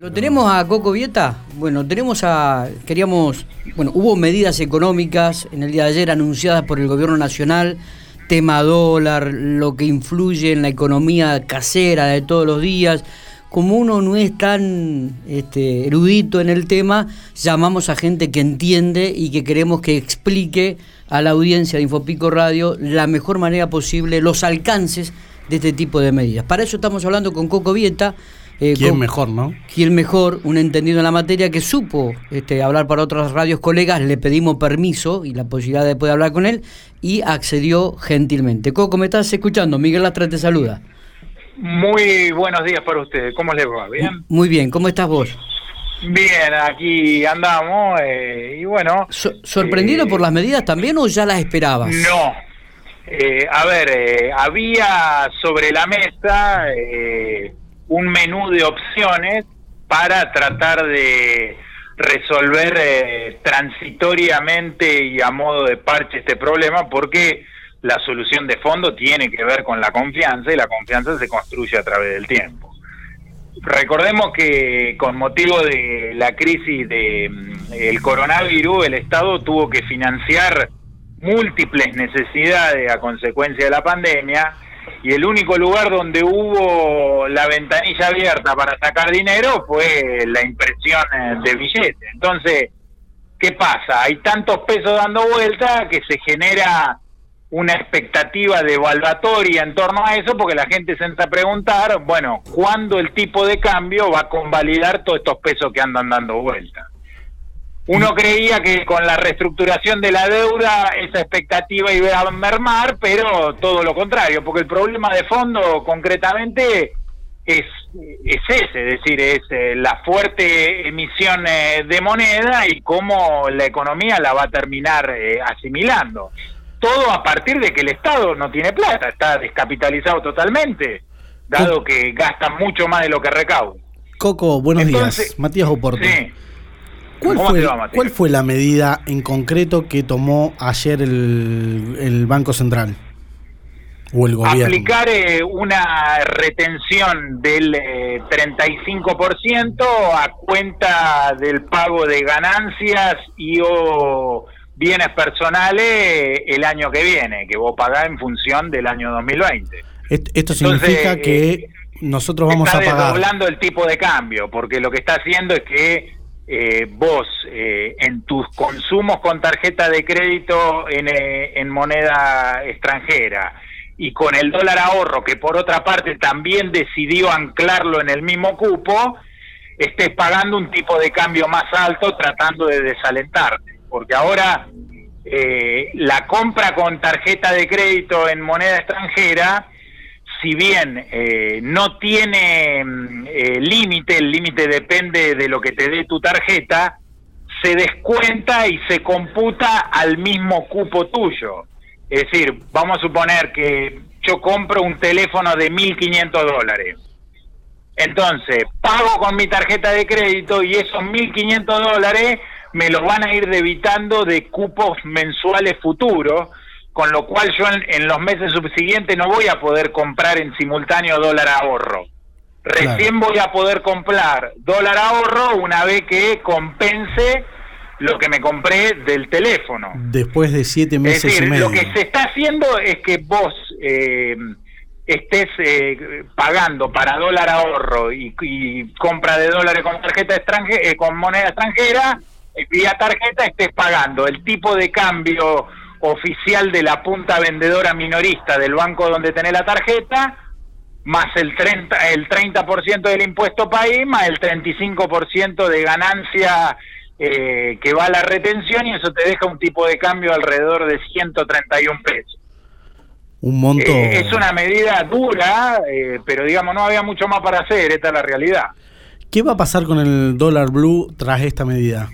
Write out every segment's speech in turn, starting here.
¿Lo tenemos a Coco Vieta? Bueno, hubo medidas económicas en el día de ayer anunciadas por el gobierno nacional, tema dólar, lo que influye en la economía casera de todos los días. Como uno no es tan erudito en el tema, llamamos a gente que entiende y que queremos que explique a la audiencia de Infopico Radio la mejor manera posible los alcances de este tipo de medidas. Para eso estamos hablando con Coco Vieta. ¿Quién mejor, no? ¿Quién mejor? Un entendido en la materia que supo hablar para otras radios colegas. Le pedimos permiso y la posibilidad de poder hablar con él y accedió gentilmente. Coco, ¿me estás escuchando? Miguel Latre te saluda. Muy buenos días para ustedes. ¿Cómo les va? ¿Bien? Muy bien. ¿Cómo estás vos? Bien, aquí andamos y bueno... ¿Sorprendido por las medidas también o ya las esperabas? No. Había sobre la mesa... un menú de opciones para tratar de resolver transitoriamente y a modo de parche este problema, porque la solución de fondo tiene que ver con la confianza, y la confianza se construye a través del tiempo. Recordemos que con motivo de la crisis del coronavirus, el Estado tuvo que financiar múltiples necesidades a consecuencia de la pandemia, y el único lugar donde hubo la ventanilla abierta para sacar dinero fue la impresión de billetes. Entonces, ¿qué pasa? Hay tantos pesos dando vuelta que se genera una expectativa devaluatoria en torno a eso, porque la gente se entra a preguntar, bueno, ¿cuándo el tipo de cambio va a convalidar todos estos pesos que andan dando vuelta? Uno creía que con la reestructuración de la deuda esa expectativa iba a mermar, pero todo lo contrario, porque el problema de fondo concretamente es ese, es decir, es la fuerte emisión de moneda y cómo la economía la va a terminar asimilando. Todo a partir de que el Estado no tiene plata, está descapitalizado totalmente, dado que gasta mucho más de lo que recauda. Coco, buenos días. Matías Oporto. Sí. ¿Cuál fue la medida en concreto que tomó ayer el Banco Central o el gobierno? Aplicar una retención del 35% a cuenta del pago de ganancias y o bienes personales el año que viene, que vos pagás en función del año 2020. Esto significa que nosotros vamos a pagar... Está desdoblando el tipo de cambio, porque lo que está haciendo es que vos en tus consumos con tarjeta de crédito en moneda extranjera y con el dólar ahorro, que por otra parte también decidió anclarlo en el mismo cupo, estés pagando un tipo de cambio más alto tratando de desalentarte, porque ahora la compra con tarjeta de crédito en moneda extranjera, si bien no tiene límite, el límite depende de lo que te dé tu tarjeta, se descuenta y se computa al mismo cupo tuyo. Es decir, vamos a suponer que yo compro un teléfono de $1.500. Entonces, pago con mi tarjeta de crédito y esos $1.500 me los van a ir debitando de cupos mensuales futuros, con lo cual yo en los meses subsiguientes no voy a poder comprar en simultáneo dólar ahorro. Recién voy a poder comprar dólar ahorro una vez que compense lo que me compré del teléfono. Después de 7 meses y medio. Es decir, lo que se está haciendo es que vos estés pagando para dólar ahorro y compra de dólares con tarjeta extranjera, con moneda extranjera, vía tarjeta estés pagando el tipo de cambio oficial de la punta vendedora minorista del banco donde tenés la tarjeta, más el 30% del impuesto país, más el 35% de ganancia que va a la retención, y eso te deja un tipo de cambio alrededor de 131 pesos. Un monto... es una medida dura, pero digamos, no había mucho más para hacer, esta es la realidad. ¿Qué va a pasar con el dólar blue tras esta medida?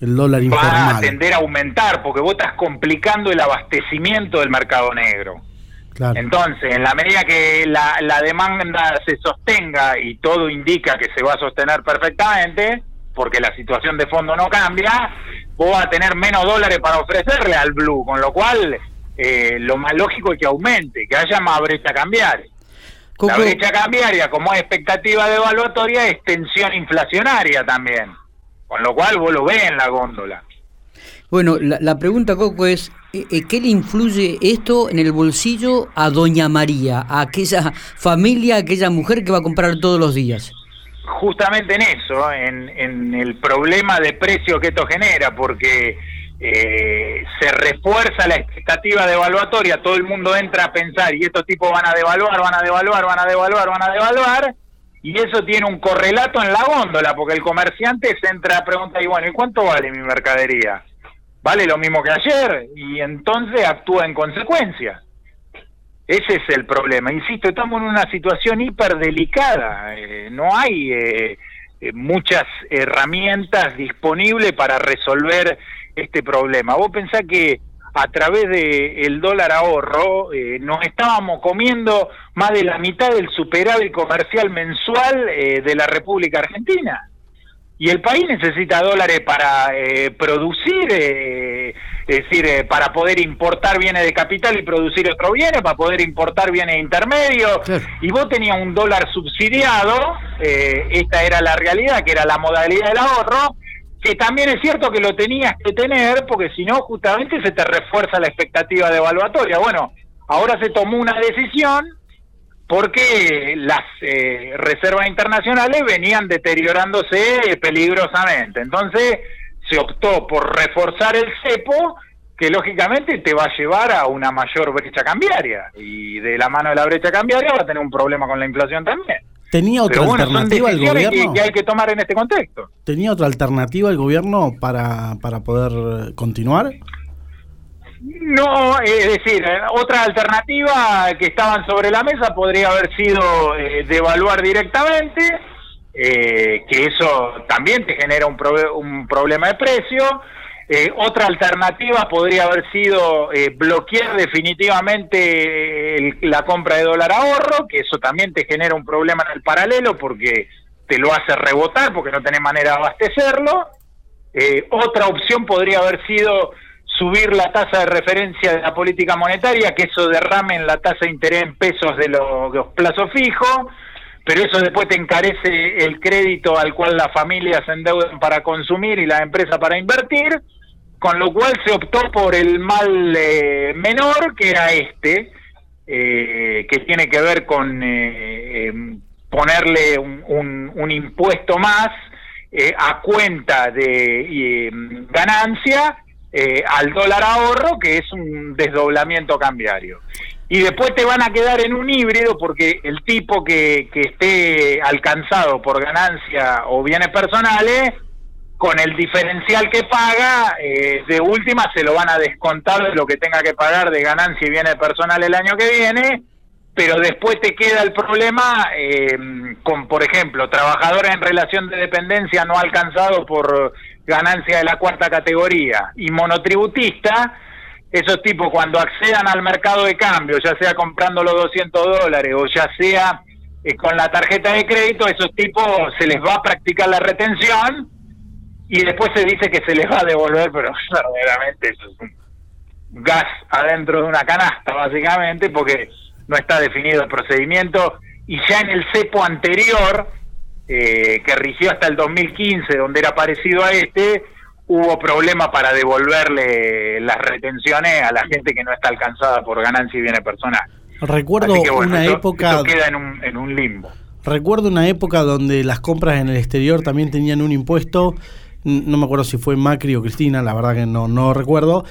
El dólar informal va a tender a aumentar, porque vos estás complicando el abastecimiento del mercado negro. Claro. Entonces, en la medida que la demanda se sostenga, y todo indica que se va a sostener perfectamente, porque la situación de fondo no cambia, vos vas a tener menos dólares para ofrecerle al blue, con lo cual lo más lógico es que aumente, que haya más brecha cambiaria. Coco, la brecha cambiaria, como es expectativa devaluatoria, es tensión inflacionaria también, con lo cual vos lo ves en la góndola. Bueno, la pregunta, Coco, es ¿qué le influye esto en el bolsillo a doña María, a aquella familia, a aquella mujer que va a comprar todos los días? Justamente en eso, en el problema de precio que esto genera, porque se refuerza la expectativa devaluatoria, todo el mundo entra a pensar y estos tipos van a devaluar, van a devaluar, van a devaluar, van a devaluar, y eso tiene un correlato en la góndola, porque el comerciante se entra a preguntar, y bueno, ¿y cuánto vale mi mercadería? ¿Vale lo mismo que ayer? Y entonces actúa en consecuencia. Ese es el problema. Insisto, estamos en una situación hiperdelicada. No hay muchas herramientas disponibles para resolver este problema. Vos pensás que a través del dólar ahorro nos estábamos comiendo más de la mitad del superávit comercial mensual de la República Argentina. Y el país necesita dólares para producir, es decir, para poder importar bienes de capital y producir otros bienes, para poder importar bienes intermedios. Claro. Y vos tenías un dólar subsidiado, esta era la realidad, que era la modalidad del ahorro, que también es cierto que lo tenías que tener, porque si no, justamente se te refuerza la expectativa devaluatoria. Bueno, ahora se tomó una decisión, porque las reservas internacionales venían deteriorándose peligrosamente. Entonces se optó por reforzar el cepo, que lógicamente te va a llevar a una mayor brecha cambiaria. Y de la mano de la brecha cambiaria va a tener un problema con la inflación también. ¿Tenía otra alternativa el gobierno? Que hay que tomar en este contexto. ¿Tenía otra alternativa el gobierno para poder continuar? No, es decir, otra alternativa que estaban sobre la mesa podría haber sido devaluar directamente, que eso también te genera un problema de precio. Otra alternativa podría haber sido bloquear definitivamente la compra de dólar ahorro, que eso también te genera un problema en el paralelo porque te lo hace rebotar porque no tenés manera de abastecerlo. Otra opción podría haber sido subir la tasa de referencia de la política monetaria, que eso derrame en la tasa de interés en pesos de los plazos fijos, pero eso después te encarece el crédito al cual las familias se endeudan para consumir y las empresas para invertir, con lo cual se optó por el mal menor, que era que tiene que ver con ponerle un impuesto más a cuenta de ganancia, al dólar ahorro, que es un desdoblamiento cambiario. Y después te van a quedar en un híbrido, porque el tipo que esté alcanzado por ganancia o bienes personales, con el diferencial que paga, de última se lo van a descontar de lo que tenga que pagar de ganancia y bienes personales el año que viene, pero después te queda el problema con, por ejemplo, trabajadores en relación de dependencia no alcanzados por ganancia de la cuarta categoría y monotributista. Esos tipos, cuando accedan al mercado de cambio, ya sea comprando los $200 o ya sea con la tarjeta de crédito, esos tipos se les va a practicar la retención y después se dice que se les va a devolver, pero verdaderamente eso es un gas adentro de una canasta, básicamente, porque no está definido el procedimiento. Y ya en el cepo anterior, que rigió hasta el 2015, donde era parecido a hubo problemas para devolverle las retenciones a la gente que no está alcanzada por ganancia y bienes personales. Recuerdo época... Esto queda en un limbo. Recuerdo una época donde las compras en el exterior también tenían un impuesto, no me acuerdo si fue Macri o Cristina, la verdad que no recuerdo,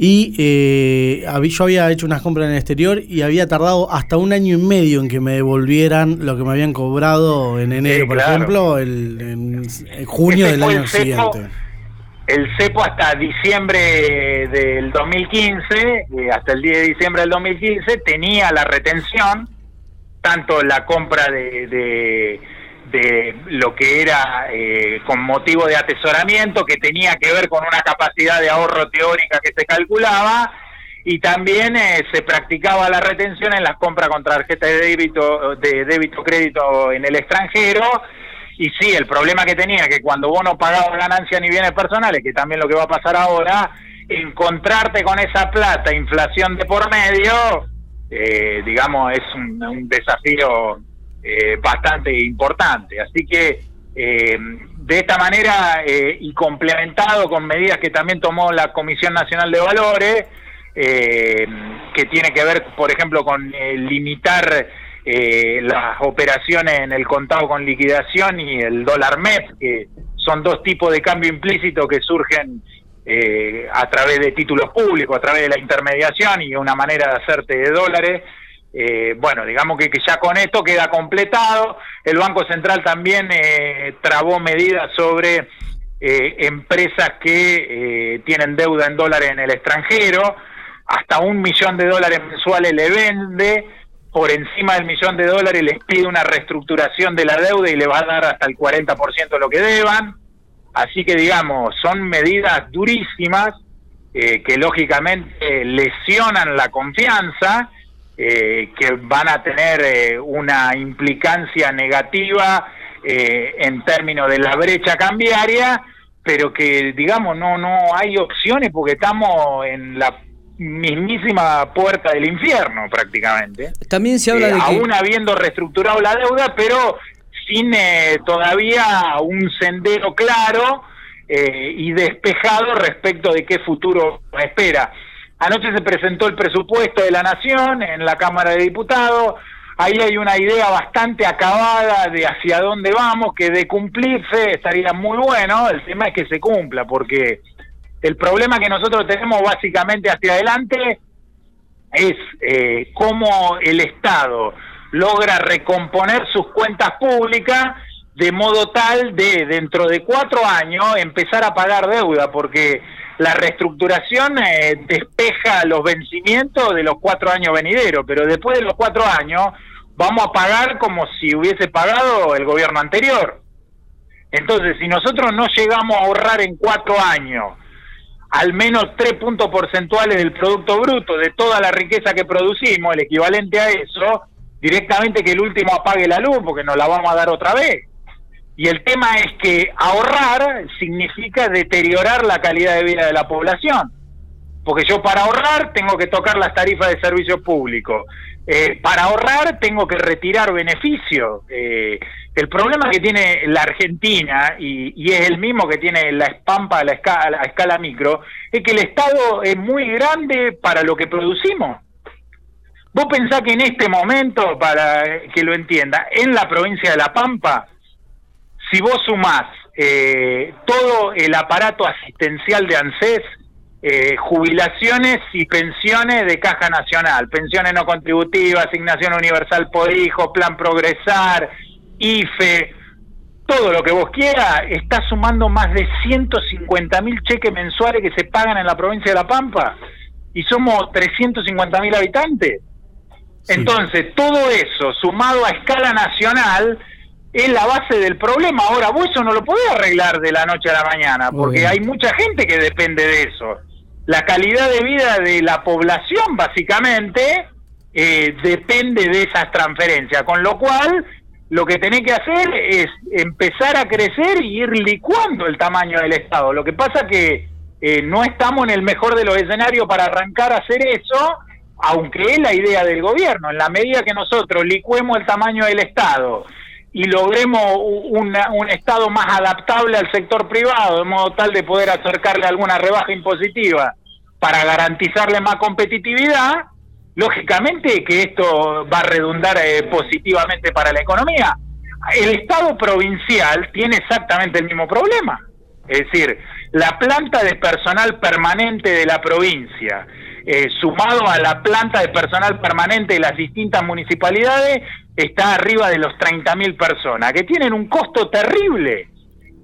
y yo había hecho unas compras en el exterior y había tardado hasta un año y medio en que me devolvieran lo que me habían cobrado en enero, por ejemplo, en junio del año siguiente. El cepo hasta diciembre del 2015, hasta el 10 de diciembre del 2015, tenía la retención, tanto la compra de lo que era con motivo de atesoramiento, que tenía que ver con una capacidad de ahorro teórica que se calculaba, y también se practicaba la retención en las compras con tarjeta de débito crédito en el extranjero. Y sí, el problema que tenía es que cuando vos no pagabas ganancias ni bienes personales, que también lo que va a pasar ahora, encontrarte con esa plata, inflación de por medio, digamos, es un desafío bastante importante. Así que de esta manera y complementado con medidas que también tomó la Comisión Nacional de Valores, que tiene que ver, por ejemplo, con limitar las operaciones en el contado con liquidación y el dólar MEP, que son dos tipos de cambio implícito que surgen a través de títulos públicos, a través de la intermediación y una manera de hacerte de dólares. Bueno, digamos que ya con esto queda completado. El Banco Central también trabó medidas sobre empresas que tienen deuda en dólares en el extranjero. Hasta $1 millón mensuales le vende, por encima del $1 millón les pide una reestructuración de la deuda y le va a dar hasta el 40% de lo que deban. Así que, digamos, son medidas durísimas que lógicamente lesionan la confianza, que van a tener una implicancia negativa en términos de la brecha cambiaria, pero que, digamos, no hay opciones porque estamos en la mismísima puerta del infierno prácticamente. También se habla de aún que... habiendo reestructurado la deuda, pero sin todavía un sendero claro y despejado respecto de qué futuro espera. Anoche se presentó el presupuesto de la Nación en la Cámara de Diputados. Ahí hay una idea bastante acabada de hacia dónde vamos, que de cumplirse estaría muy bueno. El tema es que se cumpla, porque el problema que nosotros tenemos básicamente hacia adelante es cómo el Estado logra recomponer sus cuentas públicas de modo tal de, dentro de 4 años, empezar a pagar deuda, porque la reestructuración despeja los vencimientos de los 4 años venideros, pero después de los 4 años vamos a pagar como si hubiese pagado el gobierno anterior. Entonces, si nosotros no llegamos a ahorrar en 4 años al menos 3 puntos porcentuales del Producto Bruto, de toda la riqueza que producimos, el equivalente a eso, directamente que el último apague la luz, porque nos la vamos a dar otra vez. Y el tema es que ahorrar significa deteriorar la calidad de vida de la población, porque yo para ahorrar tengo que tocar las tarifas de servicios públicos, para ahorrar tengo que retirar beneficios. El problema que tiene la Argentina, y es el mismo que tiene la Pampa a escala micro, es que el Estado es muy grande para lo que producimos. Vos pensás que en este momento, para que lo entienda, en la provincia de La Pampa, si vos sumás todo el aparato asistencial de ANSES, jubilaciones y pensiones de Caja Nacional, pensiones no contributivas, asignación universal por hijo, plan Progresar, IFE, todo lo que vos quieras, está sumando más de 150.000 cheques mensuales que se pagan en la provincia de La Pampa, y somos 350.000 habitantes. Sí. Entonces, todo eso, sumado a escala nacional, es la base del problema. Ahora, vos eso no lo podés arreglar de la noche a la mañana, porque hay mucha gente que depende de eso. La calidad de vida de la población, básicamente, depende de esas transferencias, con lo cual... lo que tenés que hacer es empezar a crecer y ir licuando el tamaño del Estado. Lo que pasa que no estamos en el mejor de los escenarios para arrancar a hacer eso, aunque es la idea del gobierno. En la medida que nosotros licuemos el tamaño del Estado y logremos un Estado más adaptable al sector privado, de modo tal de poder acercarle alguna rebaja impositiva para garantizarle más competitividad... lógicamente que esto va a redundar positivamente para la economía. El Estado provincial tiene exactamente el mismo problema. Es decir, la planta de personal permanente de la provincia, sumado a la planta de personal permanente de las distintas municipalidades, está arriba de los 30.000 personas, que tienen un costo terrible.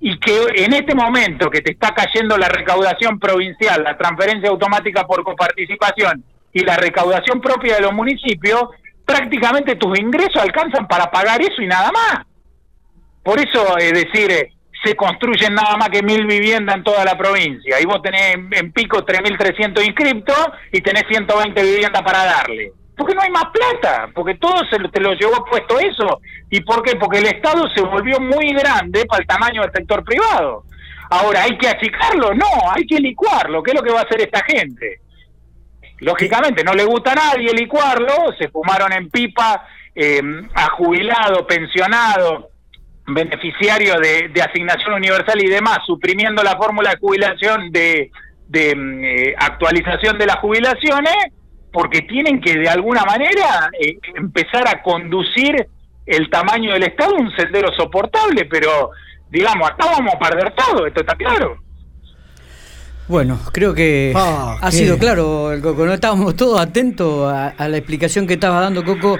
Y que en este momento que te está cayendo la recaudación provincial, la transferencia automática por coparticipación, y la recaudación propia de los municipios, prácticamente tus ingresos alcanzan para pagar eso y nada más. Por eso, es decir, se construyen nada más que 1.000 viviendas en toda la provincia, y vos tenés en pico 3.300 inscriptos y tenés 120 viviendas para darle. Porque no hay más plata, porque todo te lo llevó puesto eso. ¿Y por qué? Porque el Estado se volvió muy grande para el tamaño del sector privado. Ahora, ¿hay que achicarlo? No, hay que licuarlo, que es lo que va a hacer esta gente. Lógicamente no le gusta a nadie licuarlo, se fumaron en pipa a jubilados, pensionados, beneficiarios de asignación universal y demás, suprimiendo la fórmula de jubilación de actualización de las jubilaciones, porque tienen que de alguna manera empezar a conducir el tamaño del Estado a un sendero soportable, pero digamos, acá vamos a perder todo, esto está claro. Bueno, creo que ha sido claro, el Coco, ¿no? Estábamos todos atentos a la explicación que estaba dando, Coco.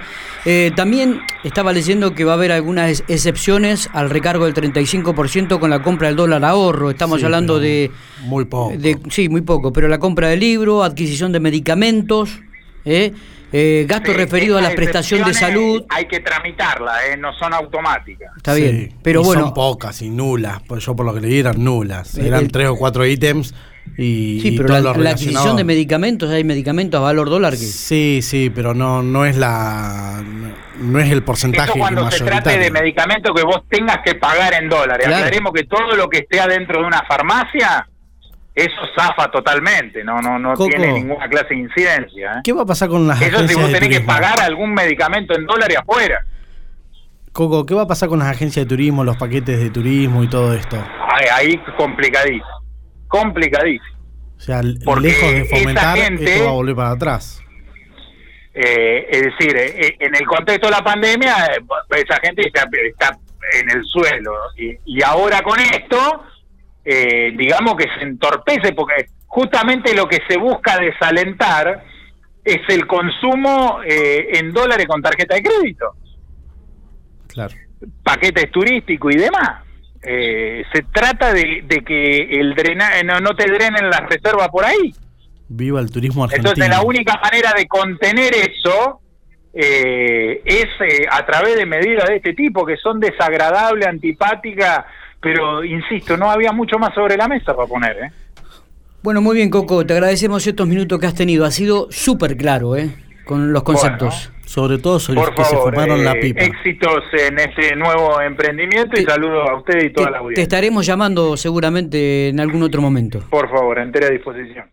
También estaba leyendo que va a haber algunas excepciones al recargo del 35% con la compra del dólar ahorro. Estamos hablando de... muy poco. Muy poco, pero la compra de libros, adquisición de medicamentos, gastos referidos a la prestación de salud. Hay que tramitarla, no son automáticas. Está bien, pero y bueno... son pocas y nulas, pues yo por lo que leí eran nulas, eran 3 o 4 ítems. Pero todo la adquisición de medicamentos, hay medicamentos a valor dólar que... Sí, pero no es el porcentaje. Eso cuando se trate de medicamentos que vos tengas que pagar en dólares, claro. Aclaremos que todo lo que esté adentro de una farmacia, eso zafa totalmente, no Coco, tiene ninguna clase de incidencia, ¿eh? ¿Qué va a pasar con las agencias de turismo? Eso si vos tenés que pagar algún medicamento en dólares afuera. Coco, ¿qué va a pasar con las agencias de turismo, los paquetes de turismo y todo esto? Ahí complicadísimo. O sea, porque lejos de fomentar, gente, esto va a volver para atrás. Es decir, en el contexto de la pandemia, esa gente está en el suelo. Y ahora con esto, digamos que se entorpece, porque justamente lo que se busca desalentar es el consumo en dólares con tarjeta de crédito. Claro. Paquetes turísticos y demás. Se trata de que el no te drenen las reservas por ahí. Viva el turismo argentino. Entonces la única manera de contener eso es a través de medidas de este tipo, que son desagradables, antipáticas, pero insisto, no había mucho más sobre la mesa para poner, ¿eh? Bueno, muy bien, Coco, te agradecemos estos minutos que has tenido, ha sido súper claro, con los conceptos. Bueno. Sobre todo sobre los que se fumaron la pipa. Éxitos en este nuevo emprendimiento y saludos a usted y toda la audiencia. Te estaremos llamando seguramente en algún otro momento. Por favor, entera disposición.